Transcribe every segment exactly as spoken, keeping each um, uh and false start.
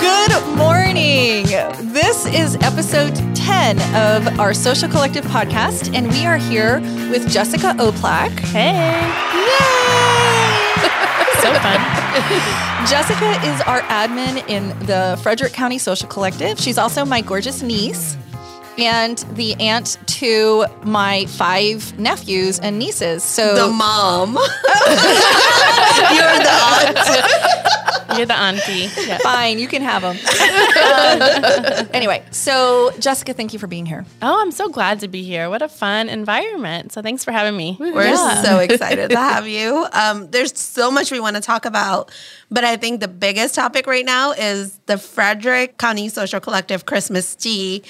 Good morning. This is episode ten of our Social Collective podcast, and we are here with Jessica Oplak. Hey. Yay! So fun. Jessica is our admin in the Frederick County Social Collective. She's also my gorgeous niece and the aunt to my five nephews and nieces. So the mom. You're the aunt. You're the auntie. Yeah. Fine, you can have them. Um, anyway, so Jessica, thank you for being here. Oh, I'm so glad to be here. What a fun environment. So thanks for having me. We're yeah. so excited to have you. Um, there's so much we want to talk about, but I think the biggest topic right now is the Frederick County Social Collective Christmas tea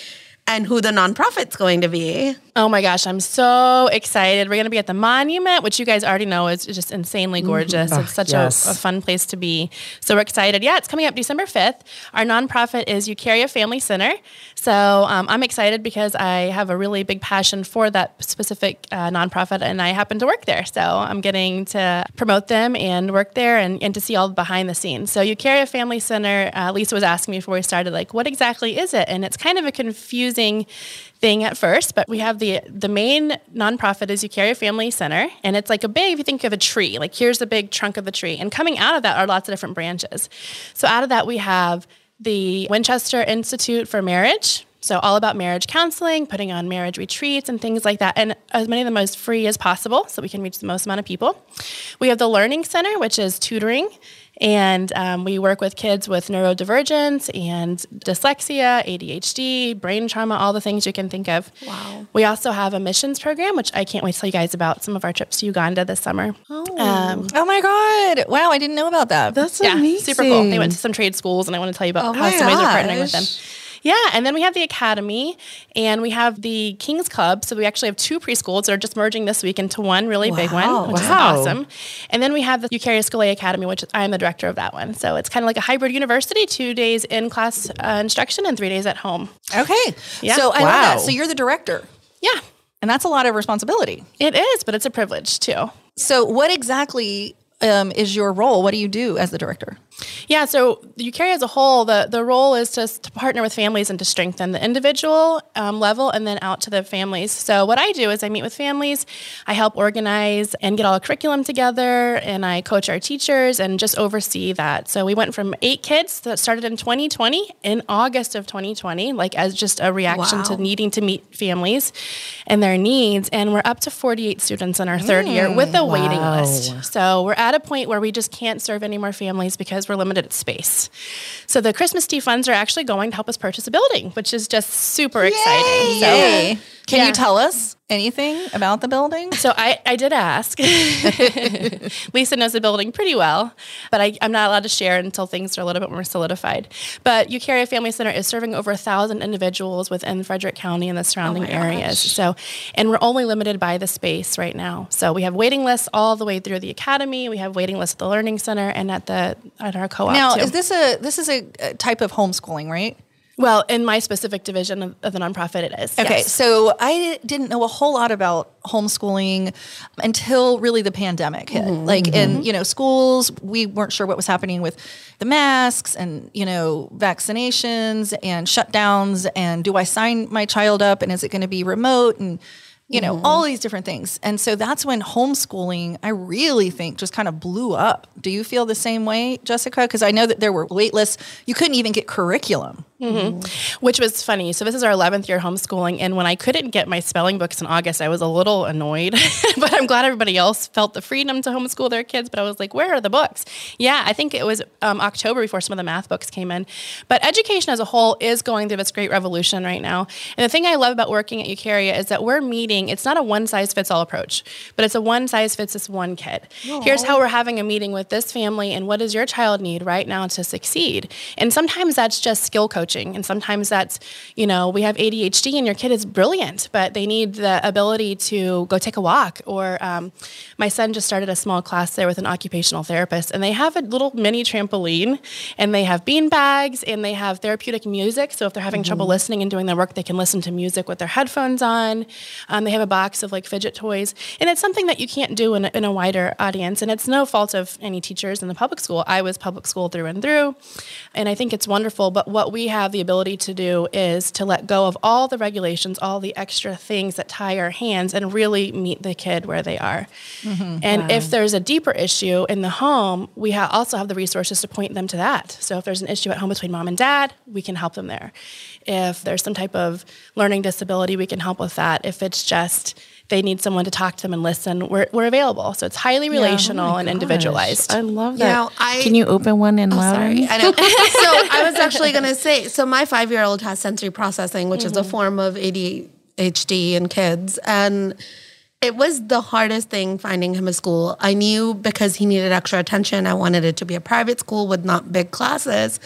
and who the nonprofit's going to be. Oh my gosh, I'm so excited. We're going to be at the Monument, which you guys already know is just insanely gorgeous. Mm-hmm. It's such yes. a, a fun place to be. So we're excited. Yeah, it's coming up December fifth. Our nonprofit is Eukarya Family Center. So um, I'm excited because I have a really big passion for that specific uh, nonprofit, and I happen to work there. So I'm getting to promote them and work there and, and to see all behind the scenes. So Eukarya Family Center, uh, Lisa was asking me before we started, like, what exactly is it? And it's kind of a confusing thing at first, but we have the the main nonprofit is Eukarya Family Center, and it's like a big, if you think of a tree, like here's the big trunk of the tree, and coming out of that are lots of different branches. So out of that we have the Winchester Institute for Marriage, so all about marriage counseling, putting on marriage retreats and things like that, and as many of them as free as possible so we can reach the most amount of people. We have the Learning Center, which is tutoring. And um, we work with kids with neurodivergence and dyslexia, A D H D, brain trauma, all the things you can think of. Wow. We also have a missions program, which I can't wait to tell you guys about some of our trips to Uganda this summer. Oh, um, oh my God. Wow, I didn't know about that. That's yeah, amazing. Super cool. They went to some trade schools, and I want to tell you about oh how Sumay's are partnering with them. Yeah, and then we have the academy, and we have the King's Club. So we actually have two preschools that are just merging this week into one really wow, big one, which wow. is awesome. And then we have the Eukarya Scholae Academy, which I'm the director of that one. So it's kind of like a hybrid university, two days in-class uh, instruction and three days at home. Okay. Yeah. So I wow. love that. So you're the director. Yeah. And that's a lot of responsibility. It is, but it's a privilege too. So what exactly um, is your role? What do you do as the director? Yeah, so Eukarya as a whole, the, the role is to, to partner with families and to strengthen the individual um, level and then out to the families. So what I do is I meet with families, I help organize and get all the curriculum together, and I coach our teachers and just oversee that. So we went from eight kids that started in twenty twenty, in August of twenty twenty, like as just a reaction wow. to needing to meet families and their needs, and we're up to forty-eight students in our third mm, year with a wow. waiting list. So we're at a point where we just can't serve any more families because we're limited at space. So the Christmas tea funds are actually going to help us purchase a building, which is just super Yay! Exciting. So, Yay. Can yeah. you tell us anything about the building? So I, I did ask. Lisa knows the building pretty well, but I, I'm not allowed to share until things are a little bit more solidified. But Eukarya Family Center is serving over a thousand individuals within Frederick County and the surrounding oh areas. Gosh. So, and we're only limited by the space right now. So we have waiting lists all the way through the academy. We have waiting lists at the Learning Center and at the at our co-op. Now, too. is this a this is a, a type of homeschooling, right? Well, in my specific division of, of the nonprofit, it is. Okay, yes. So I didn't know a whole lot about homeschooling until really the pandemic hit. Mm-hmm. Like in, you know, schools, we weren't sure what was happening with the masks and, you know, vaccinations and shutdowns and do I sign my child up and is it going to be remote and, you know, mm. all these different things. And so that's when homeschooling, I really think, just kind of blew up. Do you feel the same way, Jessica? Because I know that there were wait lists. You couldn't even get curriculum. Mm-hmm. Mm-hmm. Which was funny. So this is our eleventh year homeschooling. And when I couldn't get my spelling books in August, I was a little annoyed. But I'm glad everybody else felt the freedom to homeschool their kids. But I was like, where are the books? Yeah, I think it was um, October before some of the math books came in. But education as a whole is going through this great revolution right now. And the thing I love about working at Eukarya is that we're meeting It's not a one-size-fits-all approach, but it's a one-size-fits-this-one kid. Aww. Here's how we're having a meeting with this family, and what does your child need right now to succeed? And sometimes that's just skill coaching. coaching. And sometimes that's, you know, we have A D H D and your kid is brilliant, but they need the ability to go take a walk. Or um, my son just started a small class there with an occupational therapist, and they have a little mini trampoline, and they have bean bags, and they have therapeutic music. So if they're having mm-hmm. trouble listening and doing their work, they can listen to music with their headphones on. Um, they have a box of like fidget toys. And it's something that you can't do in a, in a wider audience. And it's no fault of any teachers in the public school. I was public school through and through, and I think it's wonderful. But what we have the ability to do is to let go of all the regulations, all the extra things that tie our hands, and really meet the kid where they are. Mm-hmm. And wow. if there's a deeper issue in the home, we ha- also have the resources to point them to that. So if there's an issue at home between mom and dad, we can help them there. If there's some type of learning disability, we can help with that. If it's just they need someone to talk to them and listen, we're we're available. So it's highly relational yeah, oh and gosh. individualized. I love that. You know, I, Can you open one in oh, loud? Sorry. I know. So I was actually going to say, so my five-year-old has sensory processing, which mm-hmm. is a form of A D H D in kids. And it was the hardest thing finding him a school. I knew because he needed extra attention, I wanted it to be a private school with not big classes.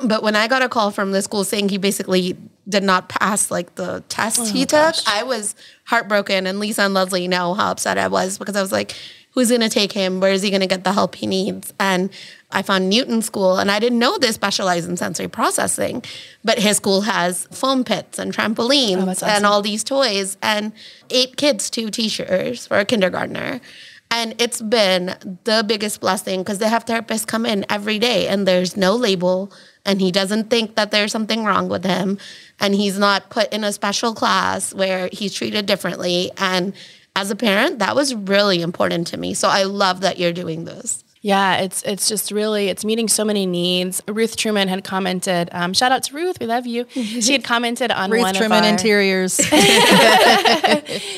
But when I got a call from the school saying he basically did not pass like the test oh he took, gosh. I was heartbroken. And Lisa and Leslie know how upset I was, because I was like, who's going to take him? Where is he going to get the help he needs? And I found Newton School, and I didn't know they specialized in sensory processing, but his school has foam pits and trampolines oh, that's awesome. and all these toys, and eight kids, two teachers for a kindergartner. And it's been the biggest blessing, because they have therapists come in every day, and there's no label, and he doesn't think that there's something wrong with him, and he's not put in a special class where he's treated differently. And as a parent, that was really important to me. So I love that you're doing this. Yeah, it's it's just really, it's meeting so many needs. Ruth Truman had commented, um, shout out to Ruth, we love you. She had commented on Ruth one Truman of our... Interiors.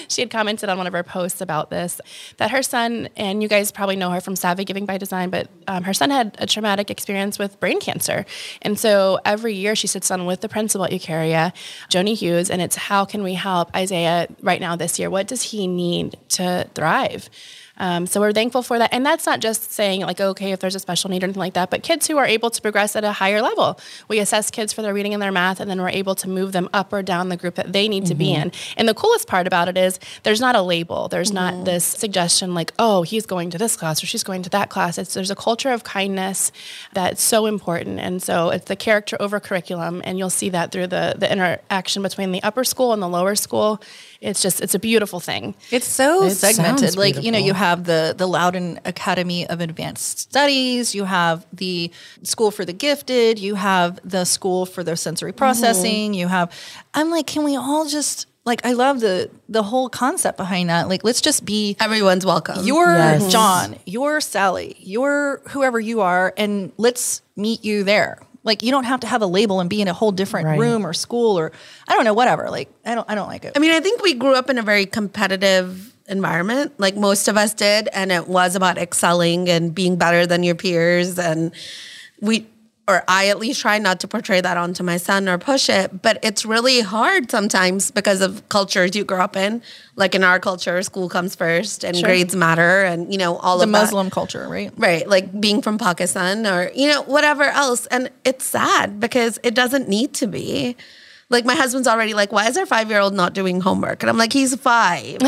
She had commented on one of our posts about this, that her son, and you guys probably know her from Savvy Giving by Design, but um, her son had a traumatic experience with brain cancer. And so every year she sits down with the principal at Eukarya, Joni Hughes, and it's how can we help Isaiah right now this year? What does he need to thrive? Um, so we're thankful for that. And that's not just saying like, okay, if there's a special need or anything like that, but kids who are able to progress at a higher level. We assess kids for their reading and their math, and then we're able to move them up or down the group that they need mm-hmm. to be in. And the coolest part about it is there's not a label. There's mm-hmm. not this suggestion like, oh, he's going to this class or she's going to that class. It's, there's a culture of kindness that's so important. And so it's the character over curriculum. And you'll see that through the, the interaction between the upper school and the lower school. It's just, it's a beautiful thing. It's so it segmented. Like, you know, you have Have the the Loudon Academy of Advanced Studies. You have the School for the Gifted. You have the School for their Sensory Processing. Mm-hmm. You have, I'm like, can we all just like? I love the the whole concept behind that. Like, let's just be everyone's welcome. You're yes. John. You're Sally. You're whoever you are, and let's meet you there. Like, you don't have to have a label and be in a whole different right. room or school or I don't know, whatever. Like, I don't I don't like it. I mean, I think we grew up in a very competitive environment, like most of us did, and it was about excelling and being better than your peers, and we or I at least try not to portray that onto my son or push it, but it's really hard sometimes because of cultures you grew up in. Like in our culture, school comes first and sure. grades matter, and you know all the of that. Muslim culture, right? Right, like being from Pakistan or you know whatever else, and it's sad because it doesn't need to be. Like, my husband's already like, why is our five-year-old not doing homework? And I'm like, he's five.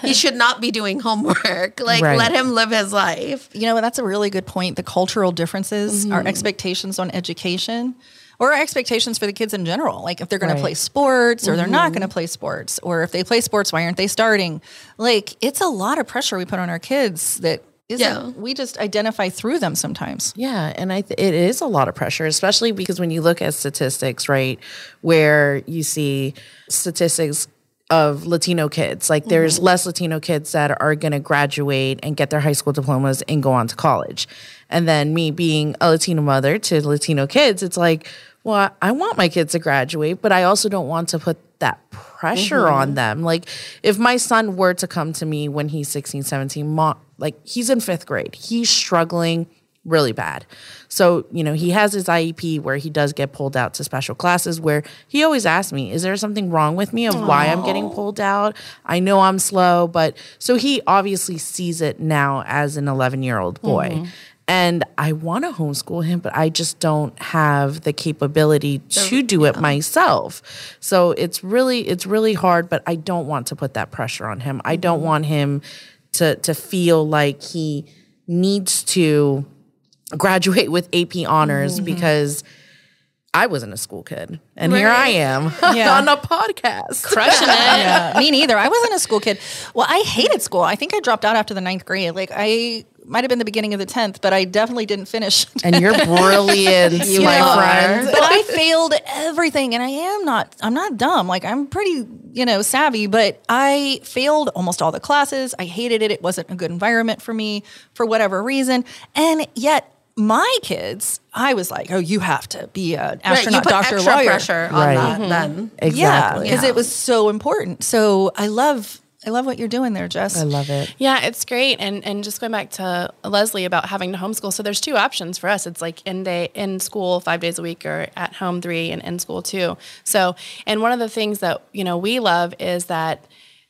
He should not be doing homework. Like, right. let him live his life. You know, that's a really good point. The cultural differences, mm-hmm. our expectations on education, or our expectations for the kids in general. Like, if they're going right. to play sports or mm-hmm. they're not going to play sports, or if they play sports, why aren't they starting? Like, it's a lot of pressure we put on our kids that... Isn't, yeah. we just identify through them sometimes. Yeah, and I th- it is a lot of pressure, especially because when you look at statistics, right, where you see statistics of Latino kids, like mm-hmm. there's less Latino kids that are going to graduate and get their high school diplomas and go on to college. And then me being a Latino mother to Latino kids, it's like, well, I want my kids to graduate, but I also don't want to put that pressure mm-hmm. on them. Like, if my son were to come to me when he's sixteen, seventeen, mom, like he's in fifth grade, he's struggling really bad. So, you know, he has his I E P where he does get pulled out to special classes, where he always asks me, is there something wrong with me of Aww. why I'm getting pulled out? I know I'm slow, but so he obviously sees it now as an eleven year old boy. Mm-hmm. And I want to homeschool him, but I just don't have the capability to do it myself. So it's really, it's really hard, but I don't want to put that pressure on him. I don't want him to to feel like he needs to graduate with A P honors, mm-hmm. because I wasn't a school kid, and right. here I am yeah. on a podcast. Crushing it. Yeah. Me neither. I wasn't a school kid. Well, I hated school. I think I dropped out after the ninth grade. Like, I might have been the beginning of the tenth, but I definitely didn't finish. And you're brilliant, you my are. friend. But I failed everything, and I am not, I'm not dumb. Like, I'm pretty, you know, savvy, but I failed almost all the classes. I hated it. It wasn't a good environment for me for whatever reason. And yet, my kids, I was like, oh, you have to be an astronaut, right, doctor, extra lawyer. Pressure on right. that mm-hmm. then. Exactly. Yeah, because yeah. it was so important. So I love I love what you're doing there, Jess. I love it. Yeah, it's great. And and just going back to Leslie about having to homeschool. So there's two options for us. It's like in day in school five days a week, or at home three, and in school two. So, and one of the things that, you know, we love is that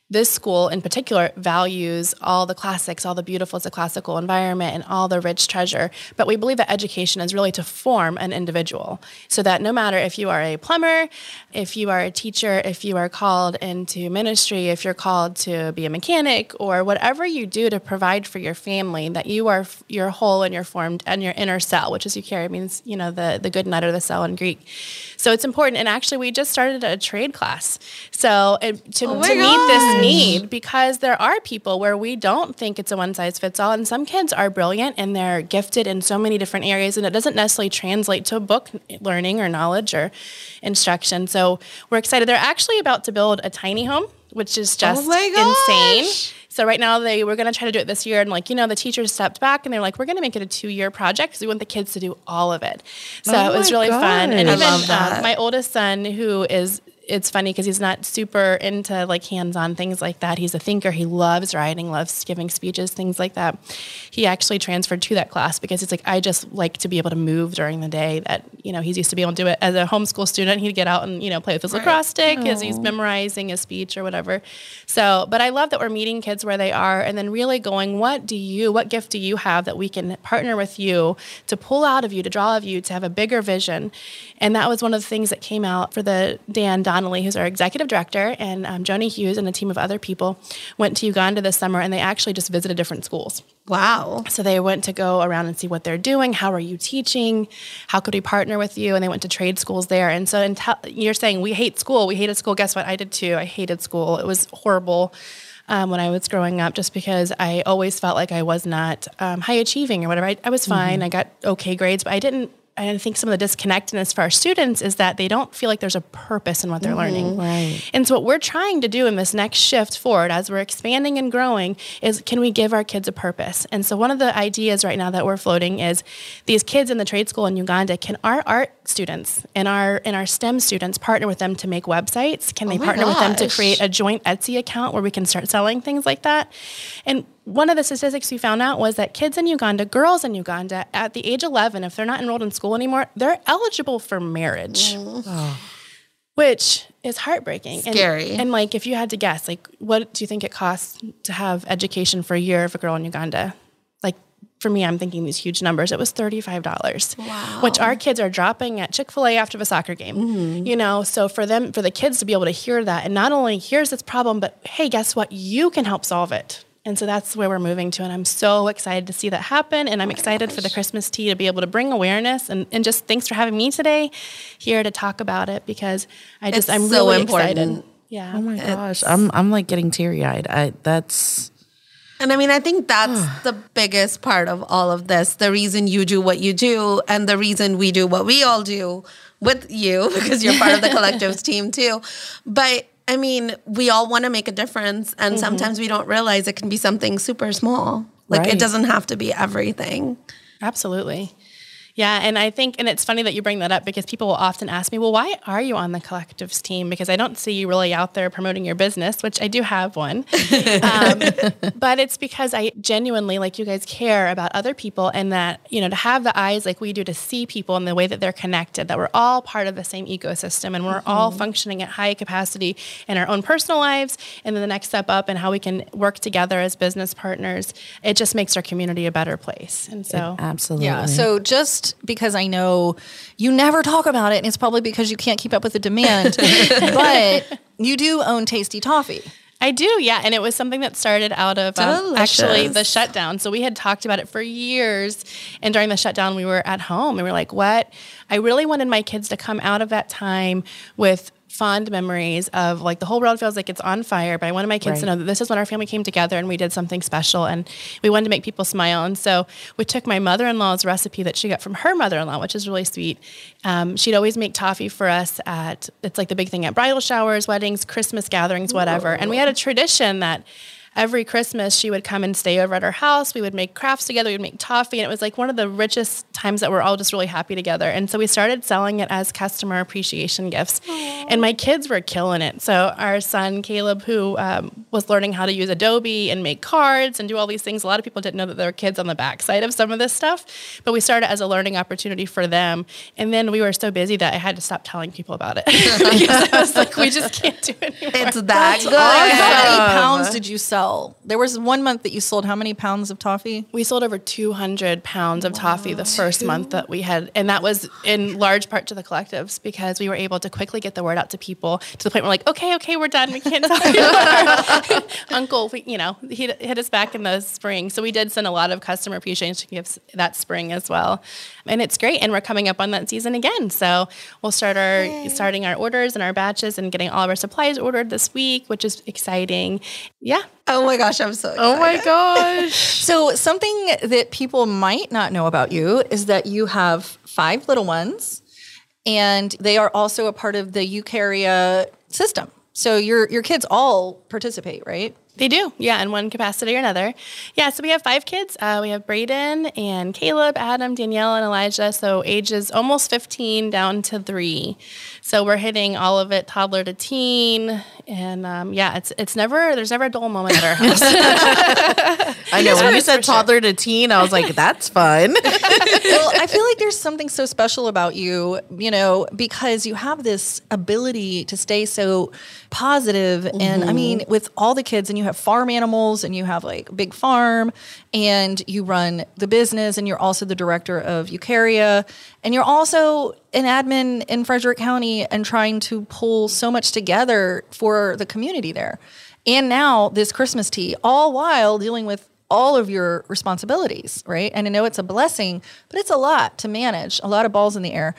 this school in particular values all the classics, all the beautiful, it's a classical environment, and all the rich treasure. But we believe that education is really to form an individual, so that no matter if you are a plumber, if you are a teacher, if you are called into ministry, if you're called to be a mechanic, or whatever you do to provide for your family, that you are you're whole and you're formed and your inner cell, which is Eukarya, means, you know, the, the good nut or the cell in Greek. So it's important. And actually, we just started a trade class. So it, to, oh to meet this need, because there are people where we don't think it's a one-size-fits-all, and some kids are brilliant and they're gifted in so many different areas, and it doesn't necessarily translate to book learning or knowledge or instruction. So we're excited. They're actually about to build a tiny home, which is just oh insane. So right now, they were going to try to do it this year, and like, you know, the teachers stepped back, and they're like, we're going to make it a two-year project because we want the kids to do all of it. So oh it was really God. fun. And I even love that. Uh, my oldest son, who is it's funny because he's not super into like hands-on things like that. He's a thinker. He loves writing, loves giving speeches, things like that. He actually transferred to that class because he's like, I just like to be able to move during the day. That, you know, he's used to be able to do it as a homeschool student. He'd get out and, you know, play with his right. lacrosse stick Aww. as he's memorizing a speech or whatever. So, but I love that we're meeting kids where they are, and then really going, what do you, what gift do you have that we can partner with you to pull out of you, to draw of you, to have a bigger vision. And that was one of the things that came out for the Dan Donnelly, who's our executive director, and um, Joni Hughes and a team of other people went to Uganda this summer, and they actually just visited different schools. Wow. So they went to go around and see what they're doing. How are you teaching? How could we partner with you? And they went to trade schools there. And so and t- you're saying we hate school. We hated school. Guess what? I did too. I hated school. It was horrible. Um, when I was growing up, just because I always felt like I was not um, high achieving or whatever. I, I was fine. Mm-hmm. I got okay grades, but I didn't. I think some of the disconnectedness for our students is that they don't feel like there's a purpose in what they're mm, learning. Right. And so what we're trying to do in this next shift forward as we're expanding and growing is, can we give our kids a purpose? And so one of the ideas right now that we're floating is these kids in the trade school in Uganda, can our art students and our and our STEM students partner with them to make websites? Can they oh partner gosh. with them to create a joint Etsy account where we can start selling things like that? And one of the statistics we found out was that kids in Uganda, girls in Uganda, at the age eleven, if they're not enrolled in school anymore, they're eligible for marriage, mm. oh. which is heartbreaking. Scary. And, and like, if you had to guess, like, what do you think it costs to have education for a year of a girl in Uganda? Like, for me, I'm thinking these huge numbers. It was thirty-five dollars, wow. which our kids are dropping at Chick-fil-A after the soccer game, mm-hmm. you know? So for them, for the kids to be able to hear that, and not only here's this problem, but hey, guess what? You can help solve it. And so that's where we're moving to, and I'm so excited to see that happen, and I'm oh excited gosh. for the Christmas tea to be able to bring awareness, and, and just thanks for having me today here to talk about it, because I just, it's I'm so really important. excited. Yeah. Oh my it's, gosh. I'm I'm like getting teary-eyed. I that's... And I mean, I think that's the biggest part of all of this. The reason you do what you do, and the reason we do what we all do with you, because you're part of the collective's team too. But I mean, we all want to make a difference, and mm-hmm. sometimes we don't realize it can be something super small. Like, right. it doesn't have to be everything. Absolutely. Yeah. And I think, and it's funny that you bring that up because people will often ask me, well, why are you on the collectives team? Because I don't see you really out there promoting your business, which I do have one. Um, but it's because I genuinely, like you guys, care about other people, and that, you know, to have the eyes like we do to see people and the way that they're connected, that we're all part of the same ecosystem and we're mm-hmm. all functioning at high capacity in our own personal lives. And then the next step up and how we can work together as business partners, it just makes our community a better place. And so, it, absolutely. Yeah. So just, because I know you never talk about it, and it's probably because you can't keep up with the demand, but you do own Tasty Toffee. I do, yeah. And it was something that started out of um, actually the shutdown. So we had talked about it for years. And during the shutdown, we were at home and we were like, what? I really wanted my kids to come out of that time with fond memories of, like, the whole world feels like it's on fire, but I wanted my kids right. to know that this is when our family came together and we did something special and we wanted to make people smile. And so we took my mother-in-law's recipe that she got from her mother-in-law, which is really sweet. Um, she'd always make toffee for us at, it's like the big thing at bridal showers, weddings, Christmas gatherings, whatever. Whoa. And we had a tradition that every Christmas she would come and stay over at our house. We would make crafts together. We would make toffee. And it was like one of the richest times that we're all just really happy together. And so we started selling it as customer appreciation gifts. Aww. And my kids were killing it. So our son, Caleb, who um, was learning how to use Adobe and make cards and do all these things. A lot of people didn't know that there were kids on the backside of some of this stuff, but we started as a learning opportunity for them. And then we were so busy that I had to stop telling people about it. Because I was like, we just can't do it anymore. It's that That's good. Awesome. How many pounds did you sell? There was one month that you sold how many pounds of toffee? We sold over two hundred pounds of wow. toffee the first Two. month that we had. And that was in large part to the collectives because we were able to quickly get the word out to people to the point where we're like, okay, okay, we're done. We can't talk anymore. Uncle, we, you know, he hit us back in the spring. So we did send a lot of customer appreciation gifts that spring as well. And it's great. And we're coming up on that season again. So we'll start our Yay. starting our orders and our batches and getting all of our supplies ordered this week, which is exciting. Yeah. Oh my gosh, I'm so excited. Oh my gosh. So something that people might not know about you is that you have five little ones and they are also a part of the Eukarya system. So your your kids all participate, right? They do, yeah, in one capacity or another. Yeah, so we have five kids. Uh, we have Brayden and Caleb, Adam, Danielle, and Elijah. So ages almost fifteen down to three. So we're hitting all of it, toddler to teen. And um, yeah, it's it's never, there's never a dull moment at our house. I know, when you said toddler sure. to teen, I was like, that's fun. Well, I feel like there's something so special about you, you know, because you have this ability to stay so positive. Mm-hmm. And I mean, with all the kids, and you You have farm animals and you have like a big farm and you run the business and you're also the director of Eukarya and you're also an admin in Frederick County and trying to pull so much together for the community there. And now this Christmas tea, all while dealing with all of your responsibilities, right? And I know it's a blessing, but it's a lot to manage, a lot of balls in the air.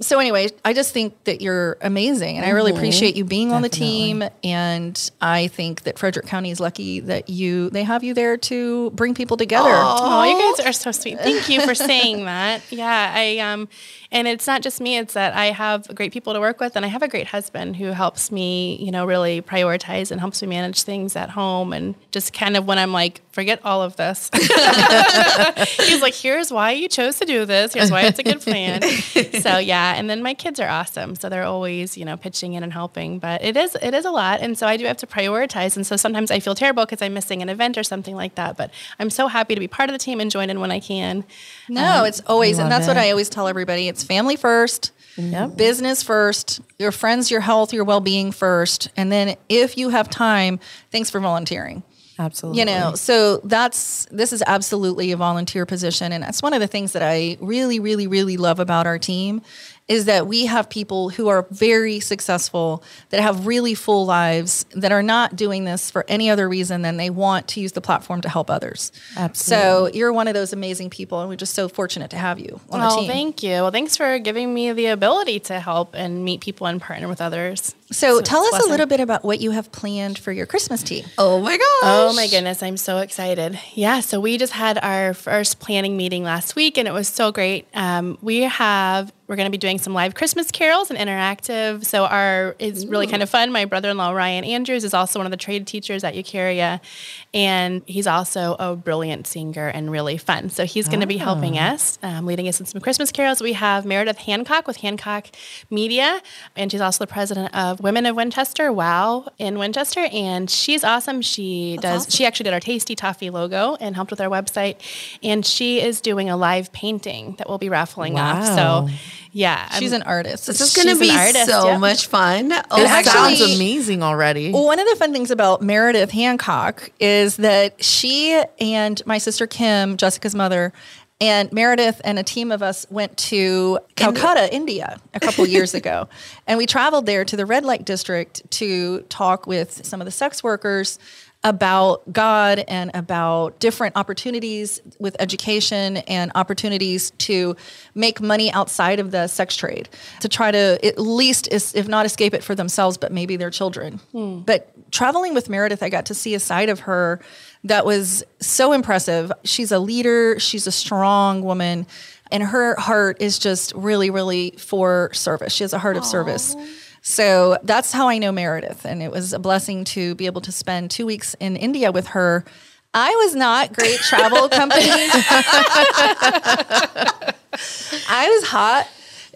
So anyway, I just think that you're amazing and mm-hmm. I really appreciate you being Definitely. on the team, and I think that Frederick County is lucky that you they have you there to bring people together. Oh, you guys are so sweet. Thank you for saying that. Yeah, I um and it's not just me, it's that I have great people to work with and I have a great husband who helps me, you know, really prioritize and helps me manage things at home and just kind of when I'm like, forget all of this. He's like, here's why you chose to do this. Here's why it's a good plan. So yeah. And then my kids are awesome. So they're always, you know, pitching in and helping, but it is, it is a lot. And so I do have to prioritize. And so sometimes I feel terrible because I'm missing an event or something like that, but I'm so happy to be part of the team and join in when I can. No, um, it's always, and that's it. What I always tell everybody. It's family first, yep. business first, your friends, your health, your well-being first. And then if you have time, thanks for volunteering. Absolutely. You know, so that's, this is absolutely a volunteer position. And that's one of the things that I really, really, really love about our team is that we have people who are very successful, that have really full lives, that are not doing this for any other reason than they want to use the platform to help others. Absolutely. So you're one of those amazing people, and we're just so fortunate to have you on oh, the team. Oh, thank you. Well, thanks for giving me the ability to help and meet people and partner with others. So, so tell us a little bit about what you have planned for your Christmas tea. Oh, my gosh. Oh, my goodness. I'm so excited. Yeah, so we just had our first planning meeting last week, and it was so great. Um, we have We're going to be doing some live Christmas carols and interactive. So our it's really kind of fun. My brother-in-law, Ryan Andrews, is also one of the trade teachers at Eukarya, and he's also a brilliant singer and really fun. So he's going to oh. be helping us, um, leading us in some Christmas carols. We have Meredith Hancock with Hancock Media, and she's also the president of Women of Winchester, WOW, in Winchester, and she's awesome. She That's does. Awesome. She actually did our Tasty Toffee logo and helped with our website, and she is doing a live painting that we'll be raffling wow. off. So. Yeah. She's I'm, an artist. This is going to be artist, so yeah. much fun. Oh, it actually, sounds amazing already. One of the fun things about Meredith Hancock is that she and my sister Kim, Jessica's mother, and Meredith and a team of us went to Calcutta, India, a couple years ago. And we traveled there to the red light district to talk with some of the sex workers about God and about different opportunities with education and opportunities to make money outside of the sex trade, to try to at least, if not escape it for themselves, but maybe their children. Hmm. But traveling with Meredith, I got to see a side of her that was so impressive. She's a leader. She's a strong woman. And her heart is just really, really for service. She has a heart Aww. Of service. So that's how I know Meredith. And it was a blessing to be able to spend two weeks in India with her. I was not great travel company. I was hot.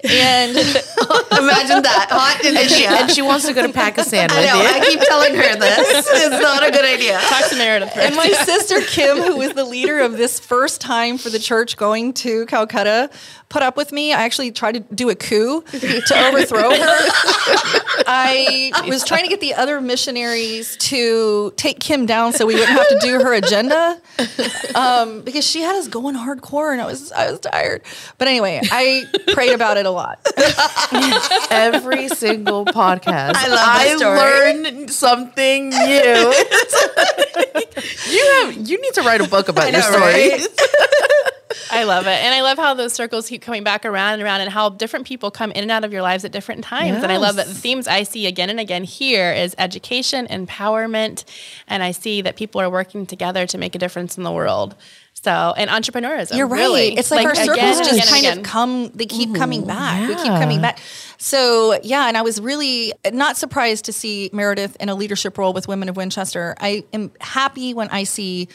And imagine that, hot in India. And she wants to go to Pakistan with I know, you. I keep telling her this. It's not a good idea. Talk to Meredith first. And my sister Kim, who was the leader of this first time for the church going to Calcutta, put up with me. I actually tried to do a coup to overthrow her. I was trying to get the other missionaries to take Kim down so we wouldn't have to do her agenda, um, because she had us going hardcore, and I was I was tired. But anyway, I prayed about it a lot. Every single podcast, I, love I learn something new. you have you need to write a book about I your know, stories. Right? I love it. And I love how those circles keep coming back around and around, and how different people come in and out of your lives at different times. Yes. And I love that the themes I see again and again here is education, empowerment. And I see that people are working together to make a difference in the world. So, and entrepreneurism. You're right. Really. It's like, like our circles again, just again, kind again. Of come, they keep Ooh, coming back. Yeah. We keep coming back. So yeah, and I was really not surprised to see Meredith in a leadership role with Women of Winchester. I am happy when I see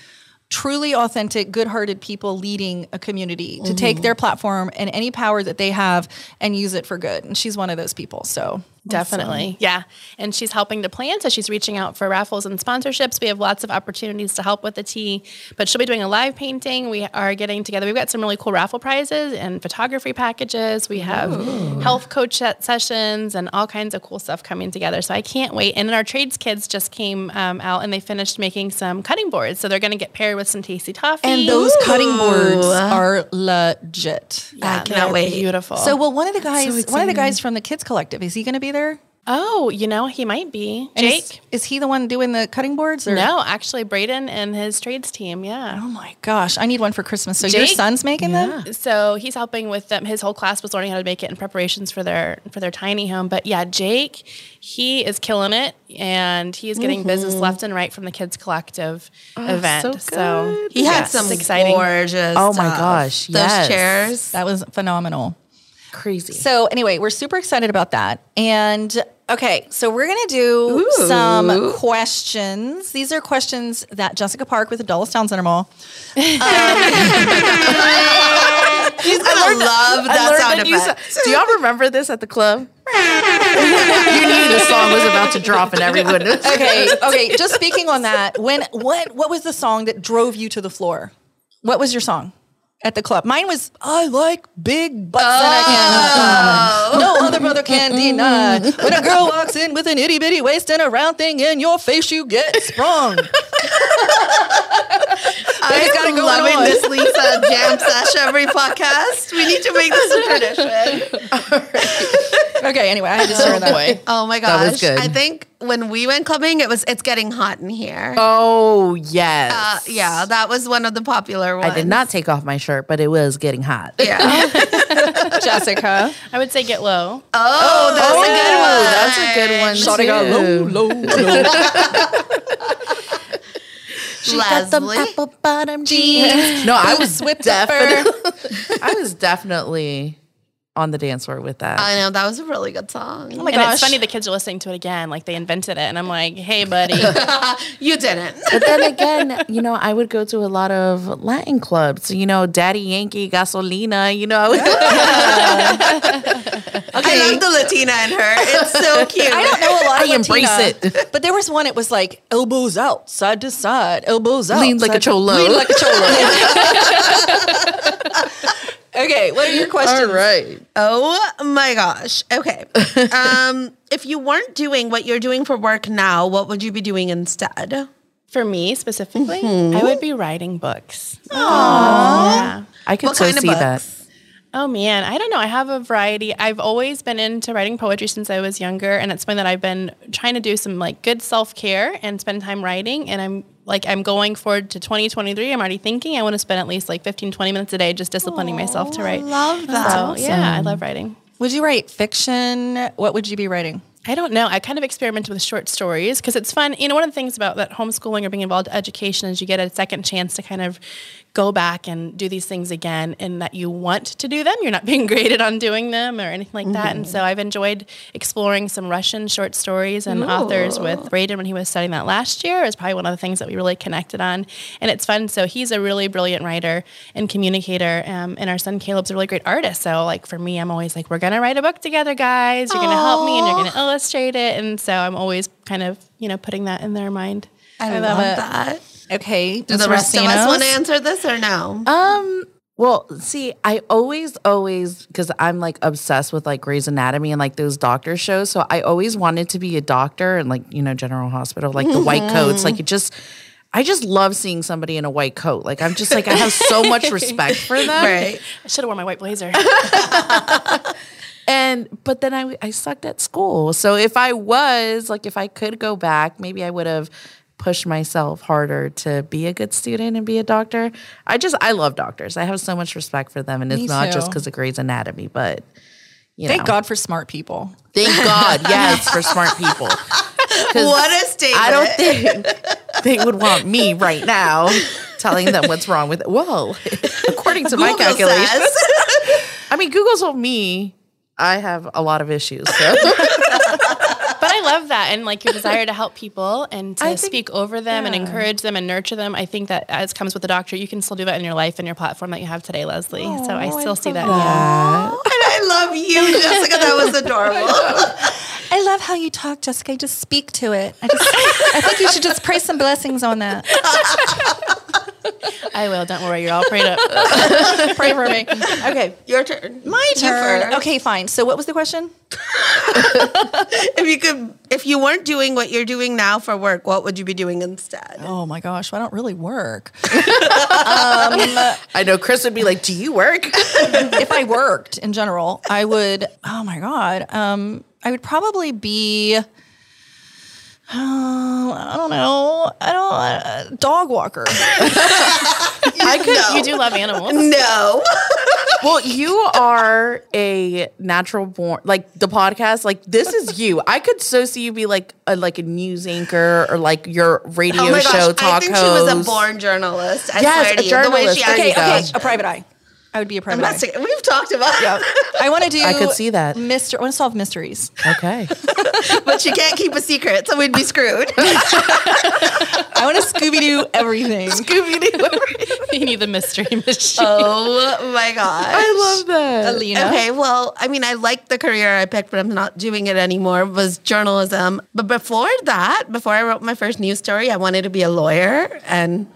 truly authentic, good-hearted people leading a community to mm. take their platform and any power that they have and use it for good. And she's one of those people. So definitely. Awesome. Yeah. And she's helping to plan. So she's reaching out for raffles and sponsorships. We have lots of opportunities to help with the tea, but she'll be doing a live painting. We are getting together. We've got some really cool raffle prizes and photography packages. We have Ooh. Health coach sessions and all kinds of cool stuff coming together. So I can't wait. And then our trades kids just came um, out and they finished making some cutting boards. So they're going to get paired with some tasty toffee. And those Ooh. Cutting boards are legit. Yeah, I cannot wait. Beautiful. So, well, one of the guys, so one of the guys from the Kids Collective, is he going to be there? There? Oh, you know, he might be. Jake? Is, is he the one doing the cutting boards? Or? No, actually, Brayden and his trades team, yeah. Oh, my gosh. I need one for Christmas. So Jake, your son's making yeah. them? So he's helping with them. His whole class was learning how to make it in preparations for their for their tiny home. But, yeah, Jake, he is killing it, and he is getting mm-hmm. business left and right from the Kids Collective oh, event. So, so he yes. had some exciting. Gorgeous Oh, my stuff. Gosh, Those yes. chairs. That was phenomenal. Crazy. So anyway, we're super excited about that. And okay, so we're going to do Ooh. Some questions. These are questions that Jessica Park with the Dulles Town Center Mall. Um, She's gonna I learned, love that I sound effect. You, do y'all remember this at the club? You knew the song was about to drop and everyone. Okay, okay. Just speaking on that, when what what was the song that drove you to the floor? What was your song? At the club. Mine was, I like big butts oh. and I can't oh. No other brother can deny. When a girl walks in with an itty bitty waist and a round thing in your face, you get sprung. I'm loving on. This Lisa jam sesh every podcast. We need to make this a tradition. All right. Okay, anyway, I had to start that way. Oh my gosh. That was good. I think when we went clubbing, it was It's Getting Hot in Here. Oh, yes. Uh, yeah, that was one of the popular ones. I did not take off my shirt, but it was getting hot. Yeah. Jessica. I would say Get Low. Oh, oh that's oh, a good one. That's a good one. Shawty got low, low, low. She Leslie. Got them apple bottom jeans. No, I was with definitely. I was definitely on the dance floor with that. I know. That was a really good song. Oh my gosh. And it's funny, the kids are listening to it again. Like, they invented it. And I'm like, hey, buddy. You didn't. But then again, you know, I would go to a lot of Latin clubs. You know, Daddy Yankee, Gasolina, you know. Okay. I love the Latina in her. It's so cute. I don't know a lot of I Latina. I embrace it. But there was one, it was like, elbows out, side to side, elbows out. Lean like a cholo. Lean like a cholo. Okay, what are your questions? All right. Oh my gosh. Okay. Um, if you weren't doing what you're doing for work now, what would you be doing instead? For me specifically, mm-hmm. I would be writing books. Aww. Yeah. I could what so kind of see books? That. Oh man, I don't know. I have a variety. I've always been into writing poetry since I was younger, and it's something that I've been trying to do some like good self-care and spend time writing, and I'm Like I'm going forward to twenty twenty-three. I'm already thinking I want to spend at least like fifteen, twenty minutes a day just disciplining Aww, myself to write. I love that. So, awesome. Yeah, I love writing. Would you write fiction? What would you be writing? I don't know. I kind of experimented with short stories because it's fun. You know, one of the things about that homeschooling or being involved in education is you get a second chance to kind of go back and do these things again, and that you want to do them. You're not being graded on doing them or anything like that. Mm-hmm. And so I've enjoyed exploring some Russian short stories and Ooh. authors with Brayden when he was studying that last year. Is probably one of the things that we really connected on. And it's fun. So he's a really brilliant writer and communicator. Um, and our son Caleb's a really great artist. So like for me, I'm always like, we're going to write a book together, guys. You're going to help me and you're going to illustrate. Illustrate it, and so I'm always kind of, you know, putting that in their mind. I, I love, love that. Okay, do the rest of us want to answer this or no? Um, well, see, I always, always, because I'm like obsessed with like Grey's Anatomy and like those doctor shows, so I always wanted to be a doctor and like, you know, General Hospital, like the white coats, like it just. I just love seeing somebody in a white coat. Like, I'm just like, I have so much respect for them. Right. I should have worn my white blazer. and, but then I, I sucked at school. So if I was, like, if I could go back, maybe I would have pushed myself harder to be a good student and be a doctor. I just, I love doctors. I have so much respect for them. And it's Me not too. just because of Grey's Anatomy, but, you Thank know. God for smart people. Thank God, yes, for smart people. What a statement. I don't think they would want me right now telling them what's wrong with it. Whoa. According to Google my calculations. Says. I mean, Google told me I have a lot of issues. So. But I love that, and like your desire to help people and to think, speak over them yeah. and encourage them and nurture them. I think that as comes with a doctor, you can still do that in your life and your platform that you have today, Leslie. Aww, so I still I see that. that. Yeah. And I love you, Jessica. That was adorable. I love how you talk, Jessica. You just speak to it. I just, I think you should just pray some blessings on that. I will. Don't worry. You're all prayed up. Pray for me. Okay. Your turn. My turn. turn. Okay, fine. So what was the question? if you could, if you weren't doing what you're doing now for work, what would you be doing instead? Oh my gosh. Well, I don't really work. um, I know Chris would be like, do you work? If I worked in general, I would, oh my God. Um, I would probably be... Oh, I don't know. I don't uh, dog walker. I could. No. You do love animals. No. Well, you are a natural born, like the podcast, like this is you. I could so see you be like a, like a news anchor or like your radio oh my gosh, show talk I think host. She was a born journalist. I yes, swear to a you. Journalist. The way she okay, okay, a private eye. I would be a private investigator. We've talked about. Yeah. I want to do. I could see that. Mister I want to solve mysteries. Okay. But you can't keep a secret, so we'd be screwed. I want to Scooby Doo everything. Scooby Doo everything. You need the mystery machine. Oh my gosh. I love that. Alina. Okay. Well, I mean, I like the career I picked, but I'm not doing it anymore. Was journalism. But before that, before I wrote my first news story, I wanted to be a lawyer, and.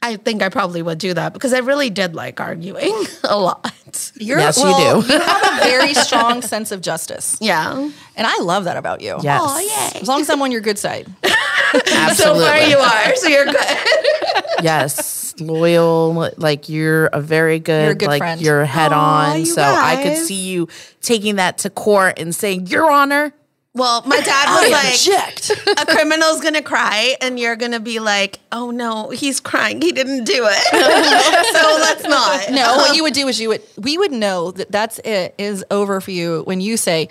I think I probably would do that because I really did like arguing a lot. You're, yes, well, you do. You have a very strong sense of justice. Yeah. And I love that about you. Yes. Oh, yay. As long as I'm on your good side. Absolutely. So far you are, so you're good. Yes. Loyal. Like you're a very good, you're a good like friend. You're head Aww, on. You so guys. I could see you taking that to court and saying, Your Honor. Well, my dad was like, object. A criminal's going to cry and you're going to be like, oh no, he's crying. He didn't do it. So let's not. No, um, what you would do is you would, we would know that that's it is over for you when you say,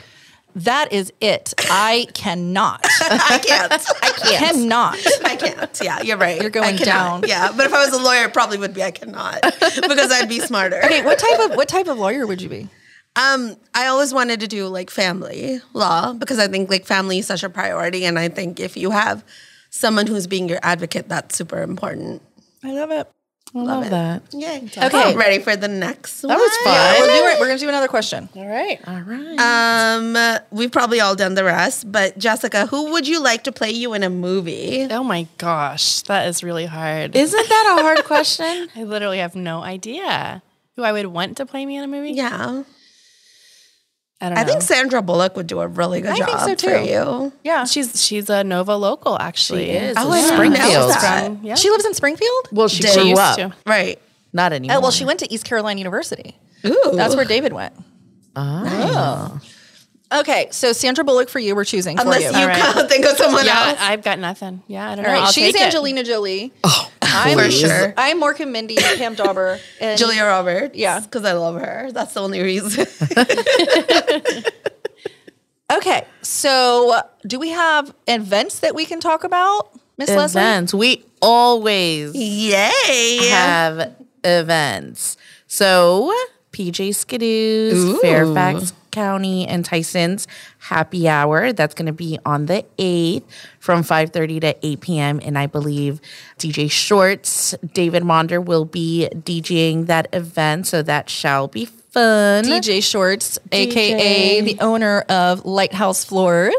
that is it. I cannot. I can't. I can't. Cannot. I can't. Yeah, you're right. You're going down. Yeah, but if I was a lawyer, it probably would be I cannot because I'd be smarter. Okay, what type of what type of lawyer would you be? Um, I always wanted to do, like, family law because I think, like, family is such a priority. And I think if you have someone who's being your advocate, that's super important. I love it. I love, love that. Yeah. Awesome. Okay. Oh, ready for the next that one? That was fun. Yeah, we'll do it. We're going to do another question. All right. All right. Um, we've probably all done the rest, but Jessica, who would you like to play you in a movie? Oh my gosh. That is really hard. Isn't that a hard question? I literally have no idea who I would want to play me in a movie. Yeah. I, don't I know. think Sandra Bullock would do a really good I job think so too. for you. Yeah, she's she's a Nova local actually. She is. Oh, yeah. Springfield. Spring, yeah. She lives in Springfield. Well, she Did. grew she used up. To. Right. Not anymore. Oh, well, she went to East Carolina University. Ooh, that's where David went. Oh. Nice. Okay, so Sandra Bullock for you. We're choosing unless for you, you right. can't think of someone yeah, else. I've got nothing. Yeah, I don't All know. Right. She's Angelina it. Jolie. Oh, I'm, for sure. I'm Morgan Mindy, Pam Dauber, and Julia Roberts. Yeah, because I love her. That's the only reason. Okay, so do we have events that we can talk about, Miss Leslie? Events. We always Yay. have events. So P J Skidoo's, Ooh. Fairfax County, and Tyson's happy hour. That's going to be on the eighth from five thirty to eight p.m. And I believe D J Shorts, David Monder will be DJing that event. So that shall be fun. D J Shorts, D J. A K A the owner of Lighthouse Floors.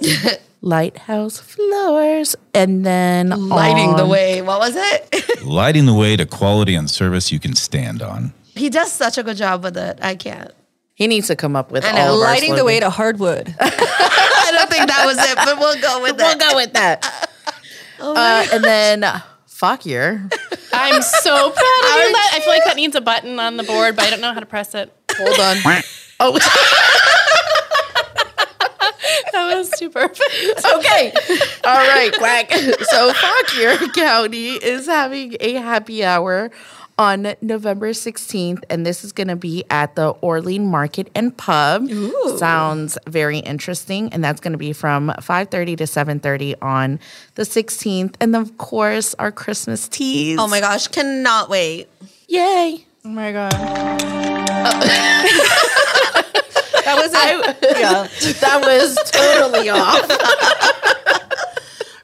Lighthouse Floors. And then Lighting on, the way. What was it? Lighting the way to quality and service you can stand on. He does such a good job with it. I can't. He needs to come up with all of our slogans. Lighting the way to hardwood. I don't think that was it, but we'll go with that. We'll go with that. oh uh, and then uh, Fauquier. I'm so proud of you. That. I feel like that needs a button on the board, but I don't know how to press it. Hold on. Oh. That was too perfect. Okay. All right, quack. So Fauquier County is having a happy hour on November sixteenth, and this is going to be at the Orlean Market and Pub. Ooh. Sounds very interesting, and that's going to be from five thirty to seven thirty on the sixteenth. And, of course, our Christmas teas. Oh, my gosh. Cannot wait. Yay. Oh, my God. Oh. That was I, yeah. That was totally off.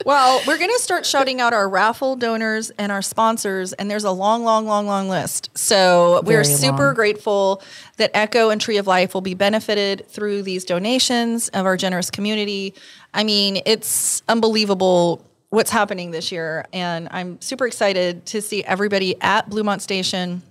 Well, we're going to start shouting out our raffle donors and our sponsors, and there's a long, long, long, long list. So we're super long. grateful that Echo and Tree of Life will be benefited through these donations of our generous community. I mean, it's unbelievable what's happening this year, and I'm super excited to see everybody at Bluemont Station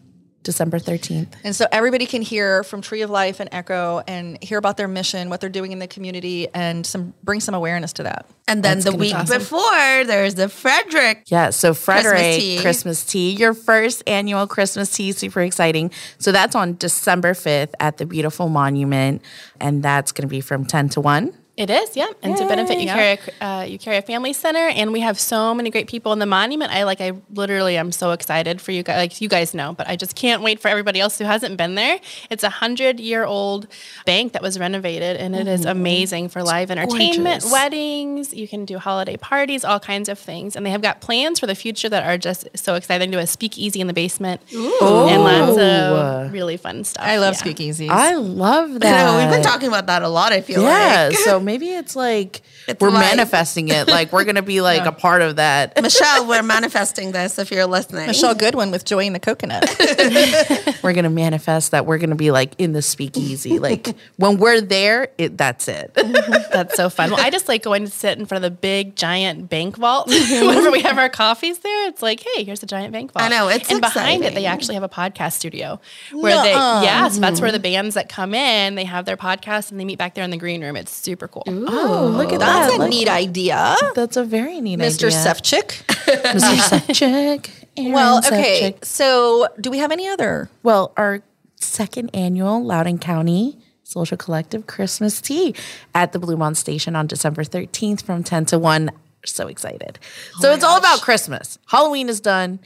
December thirteenth. And so everybody can hear from Tree of Life and Echo and hear about their mission, what they're doing in the community, and some bring some awareness to that. And then That's the week be awesome. before, there's the Frederick. Yeah, so Frederick Christmas tea. Christmas tea, your first annual Christmas tea, super exciting. So that's on December fifth at the beautiful Monument, and that's going to be from ten to one. It is, yeah. And Yay. to benefit Eukarya, uh, Eukarya Family Center. And we have so many great people in the Monument. I like, I literally am so excited for you guys. Like, you guys know, but I just can't wait for everybody else who hasn't been there. It's a hundred-year-old bank that was renovated, and it mm-hmm. is amazing for live it's entertainment, gorgeous. weddings. You can do holiday parties, all kinds of things. And they have got plans for the future that are just so exciting. Do a speakeasy in the basement Ooh. and lots of really fun stuff. I love yeah. speakeasies. I love that. I know, we've been talking about that a lot, I feel yeah, like. Yeah, so maybe it's like it's we're life. manifesting it. Like we're going to be like yeah. a part of that. Michelle, we're manifesting this if you're listening. Michelle Goodwin with Joy and the Coconut. We're going to manifest that we're going to be like in the speakeasy. Like when we're there, it, that's it. That's so fun. Well, I just like going to sit in front of the big giant bank vault. Whenever we have our coffees there, it's like, hey, here's a giant bank vault. I know. It's And exciting. Behind it, they actually have a podcast studio. where Nuh-uh. they Yeah, so that's where the bands that come in, they have their podcast and they meet back there in the green room. It's super cool. Ooh, oh, look at that. That's a like, neat idea. That's a very neat Mister idea. Mister Sefcik. Mister Sefcik. Well, okay. Sefcik. So do we have any other? Well, our second annual Loudoun County Social Collective Christmas Tea at the Bluemont Station on December thirteenth from ten to one. So excited. Oh so it's gosh. all about Christmas. Halloween is done.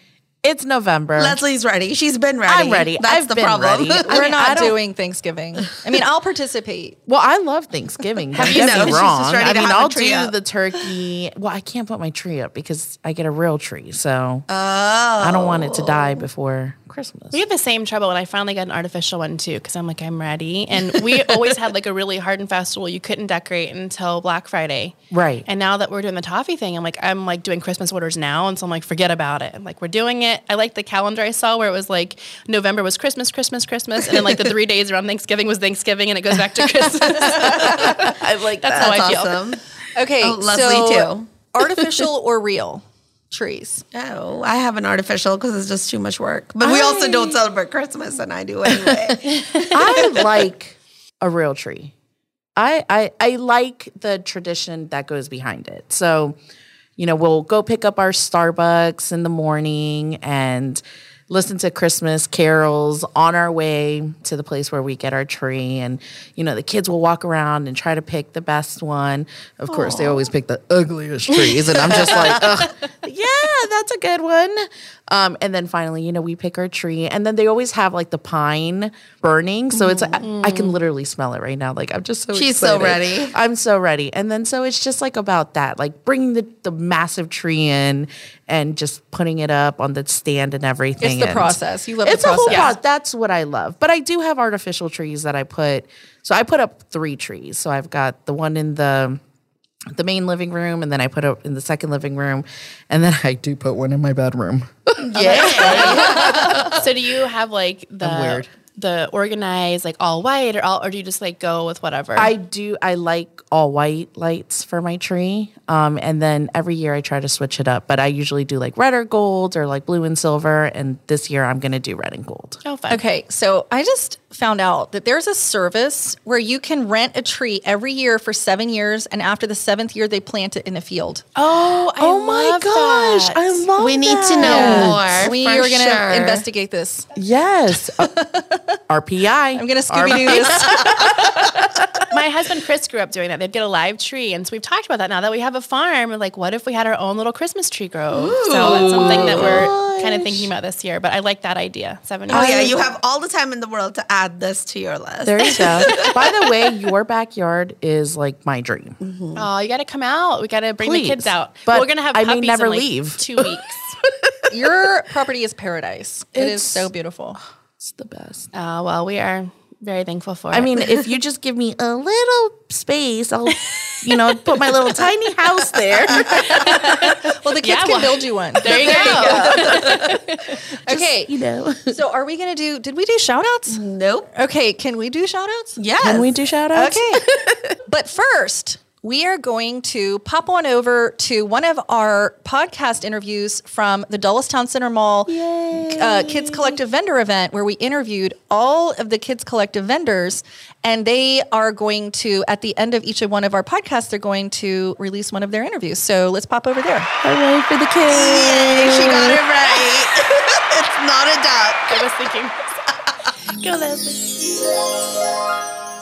It's November. Leslie's ready. She's been ready. I'm ready. That's I've the been problem. Ready. We're I mean, not doing Thanksgiving. I mean, I'll participate. Well, I love Thanksgiving. Don't you get know, me wrong. I mean, I'll do up. the turkey. Well, I can't put my tree up because I get a real tree, so oh. I don't want it to die before Christmas. We had the same trouble when I finally got an artificial one too, because I'm like, I'm ready. And we always had like a really hard and fast rule. You couldn't decorate until Black Friday. Right. And now that we're doing the toffee thing, I'm like, I'm like doing Christmas orders now. And so I'm like, forget about it. I'm like, we're doing it. I like the calendar I saw where it was like November was Christmas, Christmas, Christmas. And then like the three days around Thanksgiving was Thanksgiving and it goes back to Christmas. I like that's that. How that's I feel. Awesome. Okay. Oh, lovely so, too. Artificial or real? Trees. Oh, I have an artificial because it's just too much work. But I, we also don't celebrate Christmas, and I do anyway. I like a real tree. I, I I like the tradition that goes behind it. So, you know, we'll go pick up our Starbucks in the morning and listen to Christmas carols on our way to the place where we get our tree. And, you know, the kids will walk around and try to pick the best one. Of Aww. Course, they always pick the ugliest trees. And I'm just like, ugh, yeah, that's a good one. Um, and then finally, you know, we pick our tree. And then they always have, like, the pine burning. So it's mm-hmm. I, I can literally smell it right now. Like, I'm just so She's excited. So ready. I'm so ready. And then so it's just, like, about that. Like, bring the, the massive tree in and just putting it up on the stand and everything. It's the process. You love it's the process. It's a whole process. That's what I love. But I do have artificial trees that I put. So I put up three trees. So I've got the one in the the main living room, and then I put up in the second living room, and then I do put one in my bedroom. Yeah. So do you have like the I'm weird. The organized, like all white, or all, or do you just like go with whatever? I do. I like all white lights for my tree. Um, and then every year I try to switch it up, but I usually do like red or gold or like blue and silver. And this year I'm going to do red and gold. Oh, fun. Okay. So I just found out that there's a service where you can rent a tree every year for seven years. And after the seventh year, they plant it in a field. Oh, I oh my love gosh. That. I love we that. We need to know yes. more. We for are going to sure. investigate this. Yes. R P I. I'm going to Scooby-Doo this. My husband, Chris, grew up doing that. They'd get a live tree. And so we've talked about that now that we have a farm. We're like, what if we had our own little Christmas tree grove? Ooh, so that's something that we're gosh. kind of thinking about this year. But I like that idea. Seven years. Oh, yeah. You have all the time in the world to add this to your list. There you go. By the way, your backyard is like my dream. Mm-hmm. Oh, you got to come out. We got to bring Please. the kids out. But we're going to have puppies I may never in like leave. two weeks. Your property is paradise. It's, it is so beautiful. It's the best. Oh, well, we are very thankful for I it. I mean, if you just give me a little space, I'll, you know, put my little tiny house there. Well, the kids yeah, can well, build you one. There, there you go. go. Just, okay. You know. So are we going to do, did we do shout outs? Nope. Okay. Can we do shout outs? Yes. Can we do shout outs? Okay. But first, we are going to pop on over to one of our podcast interviews from the Dulles Town Center Mall uh, Kids Collective vendor event, where we interviewed all of the Kids Collective vendors. And they are going to, at the end of each of one of our podcasts, they're going to release one of their interviews. So let's pop over there. All right, for the kids. Yay, she got it right. It's not a doubt. I was thinking. Go, Leslie.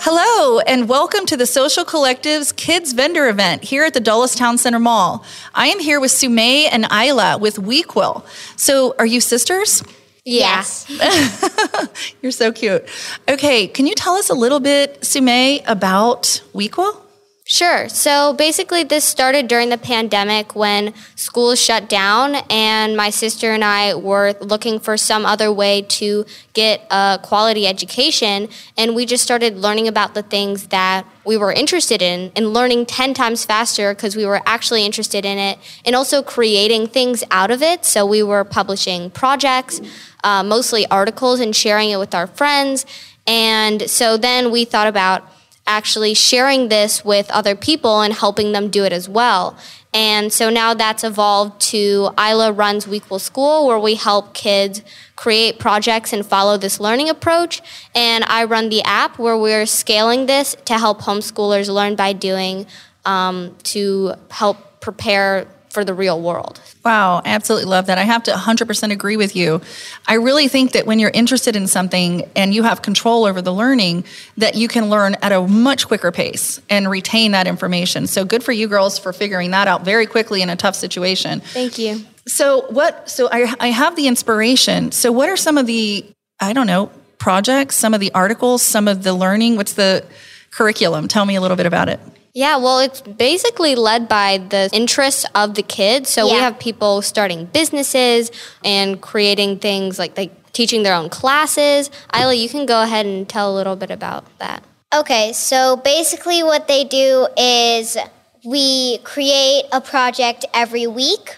Hello, and welcome to the Social Collective's Kids Vendor Event here at the Dulles Town Center Mall. I am here with Sumay and Isla with Wequil. So, are you sisters? Yes. yes. You're so cute. Okay, can you tell us a little bit, Sumay, about Wequil? Sure. So, basically, this started during the pandemic when schools shut down, and my sister and I were looking for some other way to get a quality education, and we just started learning about the things that we were interested in and learning ten times faster because we were actually interested in it, and also creating things out of it. So we were publishing projects, uh, mostly articles, and sharing it with our friends. And so then we thought about actually sharing this with other people and helping them do it as well. And so now that's evolved to Isla runs Wequil School, where we help kids create projects and follow this learning approach. And I run the app, where we're scaling this to help homeschoolers learn by doing, um, to help prepare for the real world. Wow, I absolutely love that. I have to one hundred percent agree with you. I really think that when you're interested in something and you have control over the learning, that you can learn at a much quicker pace and retain that information. So good for you girls for figuring that out very quickly in a tough situation. Thank you. So what? So I, I have the inspiration. So what are some of the, I don't know, projects, some of the articles, some of the learning? What's the curriculum? Tell me a little bit about it. Yeah, well, it's basically led by the interests of the kids. So yeah. we have people starting businesses and creating things like they teaching their own classes. Isla, you can go ahead and tell a little bit about that. Okay, so basically what they do is we create a project every week,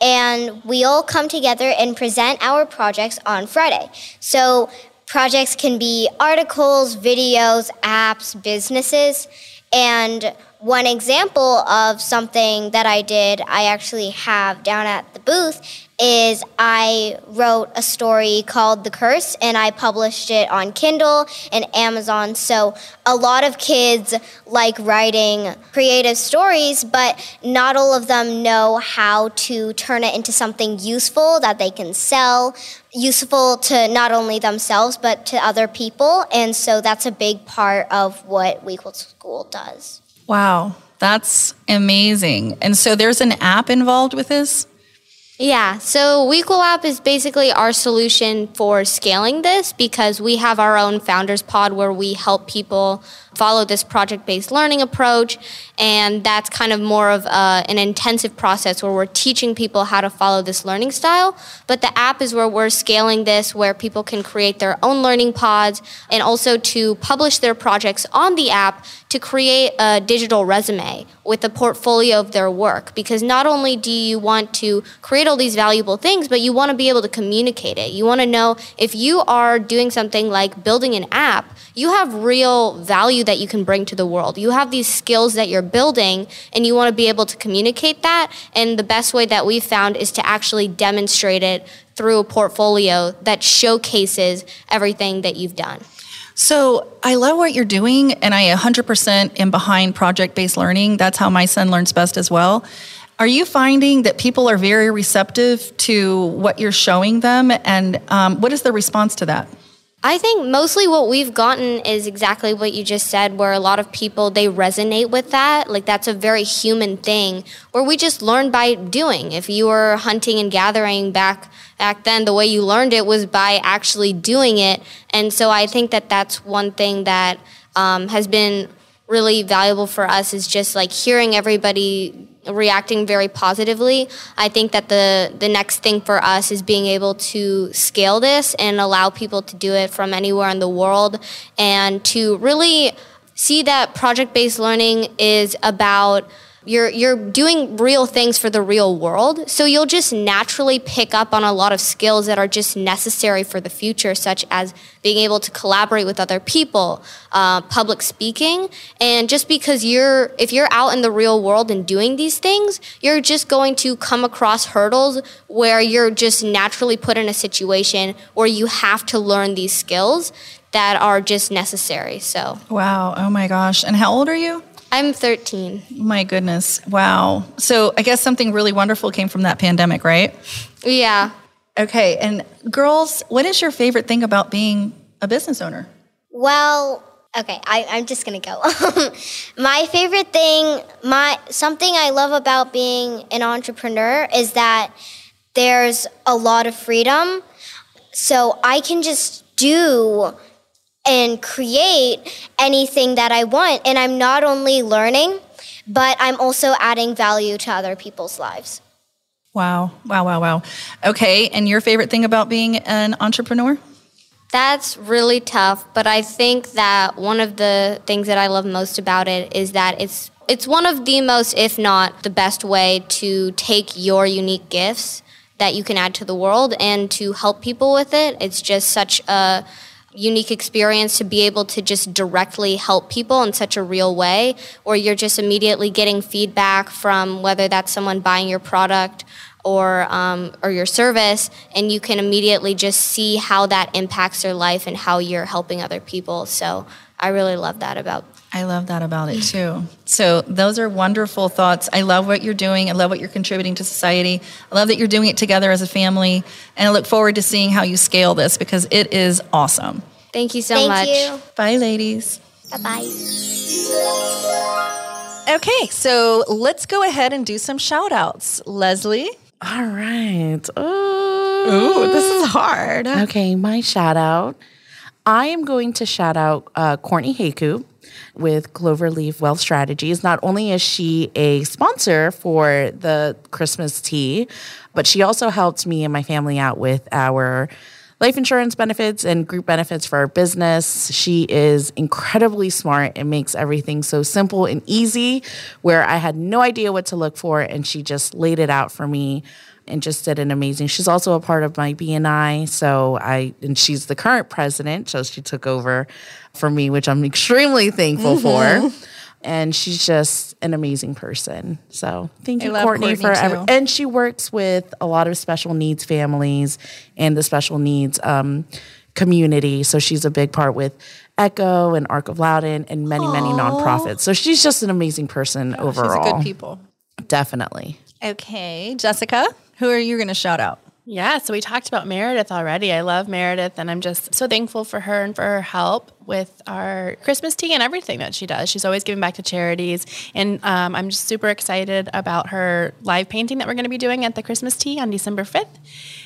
and we all come together and present our projects on Friday. So projects can be articles, videos, apps, businesses. And one example of something that I did, I actually have down at the booth, is I wrote a story called The Curse, and I published it on Kindle and Amazon. So a lot of kids like writing creative stories, but not all of them know how to turn it into something useful that they can sell, useful to not only themselves but to other people. And so that's a big part of what Wequil School does. Wow, that's amazing. And so there's an app involved with this? Yeah, so Wequil app is basically our solution for scaling this, because we have our own Founders Pod where we help people follow this project-based learning approach, and that's kind of more of a, an intensive process where we're teaching people how to follow this learning style. But the app is where we're scaling this, where people can create their own learning pods and also to publish their projects on the app to create a digital resume with a portfolio of their work. Because not only do you want to create all these valuable things, but you want to be able to communicate it. You want to know if you are doing something like building an app, you have real value that you can bring to the world. You have these skills that you're building, and you want to be able to communicate that. And the best way that we've found is to actually demonstrate it through a portfolio that showcases everything that you've done. So I love what you're doing, and I one hundred percent am behind project-based learning. That's how my son learns best as well. Are you finding that people are very receptive to what you're showing them, and um, what is the response to that? I think mostly what we've gotten is exactly what you just said, where a lot of people, they resonate with that. Like, that's a very human thing where we just learn by doing. If you were hunting and gathering back back then, the way you learned it was by actually doing it. And so I think that that's one thing that um, has been really valuable for us, is just like hearing everybody reacting very positively. I think that the the next thing for us is being able to scale this and allow people to do it from anywhere in the world, and to really see that project-based learning is about You're you're doing real things for the real world, so you'll just naturally pick up on a lot of skills that are just necessary for the future, such as being able to collaborate with other people, uh, public speaking. And just because you're, if you're out in the real world and doing these things, you're just going to come across hurdles where you're just naturally put in a situation where you have to learn these skills that are just necessary. So. Wow. Oh my gosh. And how old are you? I'm thirteen. My goodness. Wow. So I guess something really wonderful came from that pandemic, right? Yeah. Okay. And girls, what is your favorite thing about being a business owner? Well, okay, I, I'm just going to go. My favorite thing, my something I love about being an entrepreneur is that there's a lot of freedom. So I can just do and create anything that I want. And I'm not only learning, but I'm also adding value to other people's lives. Wow, wow, wow, wow. Okay, and your favorite thing about being an entrepreneur? That's really tough, but I think that one of the things that I love most about it is that it's it's one of the most, if not the best way to take your unique gifts that you can add to the world and to help people with it. It's just such a unique experience to be able to just directly help people in such a real way, or you're just immediately getting feedback from whether that's someone buying your product or um, or your service, and you can immediately just see how that impacts their life and how you're helping other people. So I really love that about I love that about it too. So those are wonderful thoughts. I love what you're doing. I love what you're contributing to society. I love that you're doing it together as a family. And I look forward to seeing how you scale this, because it is awesome. Thank you so Thank much. You. Bye, ladies. Bye-bye. Okay, so let's go ahead and do some shout-outs. Leslie? All right. Ooh, Ooh this is hard. Okay, my shout-out. I am going to shout-out uh, Courtney Haycoop with Cloverleaf Wealth Strategies. Not only is she a sponsor for the Christmas tea, but she also helped me and my family out with our life insurance benefits and group benefits for our business. She is incredibly smart and makes everything so simple and easy, where I had no idea what to look for, and she just laid it out for me and just did an amazing. She's also a part of my B N I, so I and she's the current president, so she took over for me, which I'm extremely thankful mm-hmm. for. And she's just an amazing person. So thank you, Courtney, Courtney, for everything. And she works with a lot of special needs families and the special needs um, community. So she's a big part with Echo and Arc of Loudon and many, Aww. many nonprofits. So she's just an amazing person oh, overall. She's a good people. Definitely. Okay. Jessica, who are you going to shout out? Yeah, so we talked about Meredith already. I love Meredith, and I'm just so thankful for her and for her help with our Christmas tea and everything that she does. She's always giving back to charities, and um, I'm just super excited about her live painting that we're going to be doing at the Christmas tea on December fifth.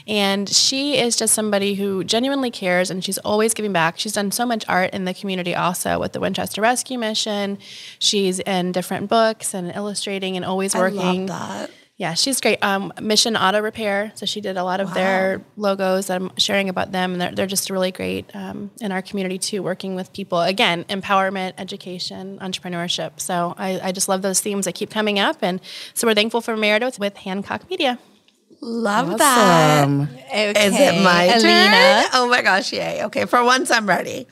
And she is just somebody who genuinely cares, and she's always giving back. She's done so much art in the community also with the Winchester Rescue Mission. She's in different books and illustrating and always working. I love that. Yeah, she's great. Um, Mission Auto Repair. So she did a lot of wow. their logos that I'm sharing about them. And they're, they're just really great um, in our community, too, working with people. Again, empowerment, education, entrepreneurship. So I, I just love those themes that keep coming up. And so we're thankful for Meredith with Hancock Media. Love awesome. that. Okay. Is it my Alina? turn? Oh, my gosh. Yay. Okay. For once, I'm ready.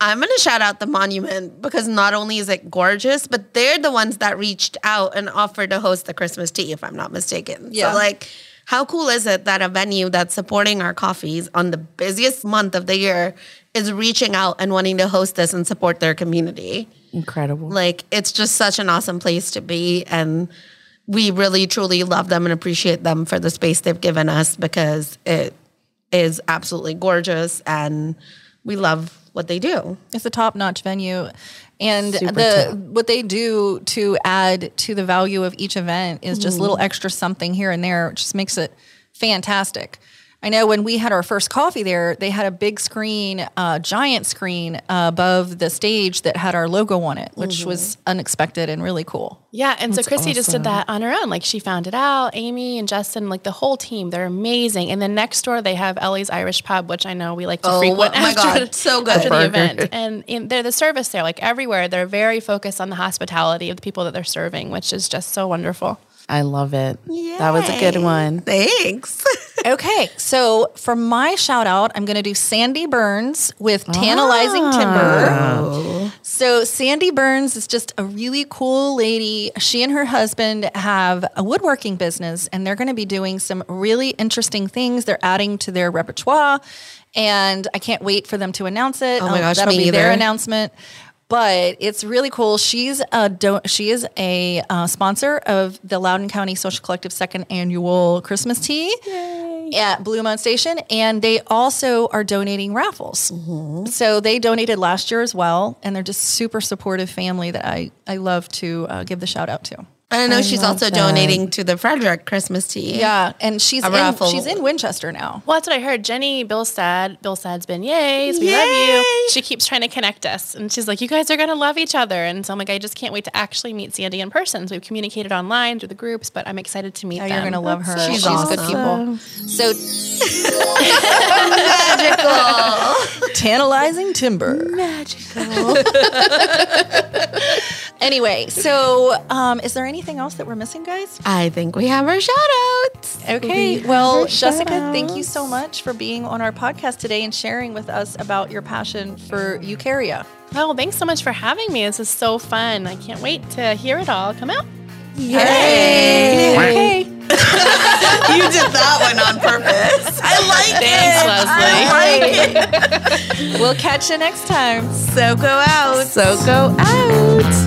I'm going to shout out the Monument, because not only is it gorgeous, but they're the ones that reached out and offered to host the Christmas tea, if I'm not mistaken. Yeah. So, like, how cool is it that a venue that's supporting our coffees on the busiest month of the year is reaching out and wanting to host this and support their community? Incredible. Like, it's just such an awesome place to be, and we really, truly love them and appreciate them for the space they've given us, because it is absolutely gorgeous and we love what they do. It's a top-notch venue. And Super the top. what they do to add to the value of each event is just mm. little extra something here and there. It just makes it fantastic. I know when we had our first coffee there, they had a big screen, uh, giant screen uh, above the stage that had our logo on it, which mm-hmm. was unexpected and really cool. Yeah, and That's so Christy awesome. just did that on her own. Like, she found it out. Amy and Justin, like, the whole team, they're amazing. And then next door, they have Ellie's Irish Pub, which I know we like to oh, frequent my after, God. So good. after the event. And, and they're the service there, like, everywhere. They're very focused on the hospitality of the people that they're serving, which is just so wonderful. I love it. Yay. That was a good one. Thanks. Okay. So for my shout out, I'm going to do Sandy Burns with Tantalizing oh. Timber. So Sandy Burns is just a really cool lady. She and her husband have a woodworking business, and they're going to be doing some really interesting things. They're adding to their repertoire, and I can't wait for them to announce it. Oh my gosh, That'll me be either. their announcement. But it's really cool. She's a don- she is a uh, sponsor of the Loudoun County Social Collective second annual Christmas tea Yay. at Bluemont Station, and they also are donating raffles. Mm-hmm. So they donated last year as well, and they're just super supportive family that I I love to uh, give the shout out to. I know I she's also that. donating to the Frederick Christmas tea. Yeah, and she's in, she's in Winchester now. Well, that's what I heard. Jenny Bilstad, Bilstad's been, yays, we Yay. love you. She keeps trying to connect us. And she's like, you guys are going to love each other. And so I'm like, I just can't wait to actually meet Sandy in person. So we've communicated online through the groups, but I'm excited to meet oh, them. You're going to love her. She's, she's awesome. good people. So magical. Tantalizing Timber. Magical. Anyway, so um, is there anything Anything else that we're missing, guys? I think we have our shout-outs. Okay. We well, Jessica, shout-outs. thank you so much for being on our podcast today and sharing with us about your passion for Eukarya. Oh, thanks so much for having me. This is so fun. I can't wait to hear it all come out. Yay! Yay. Okay. You did that one on purpose. I like Dance, it. Leslie. I like it. We'll catch you next time. So go out. So go out.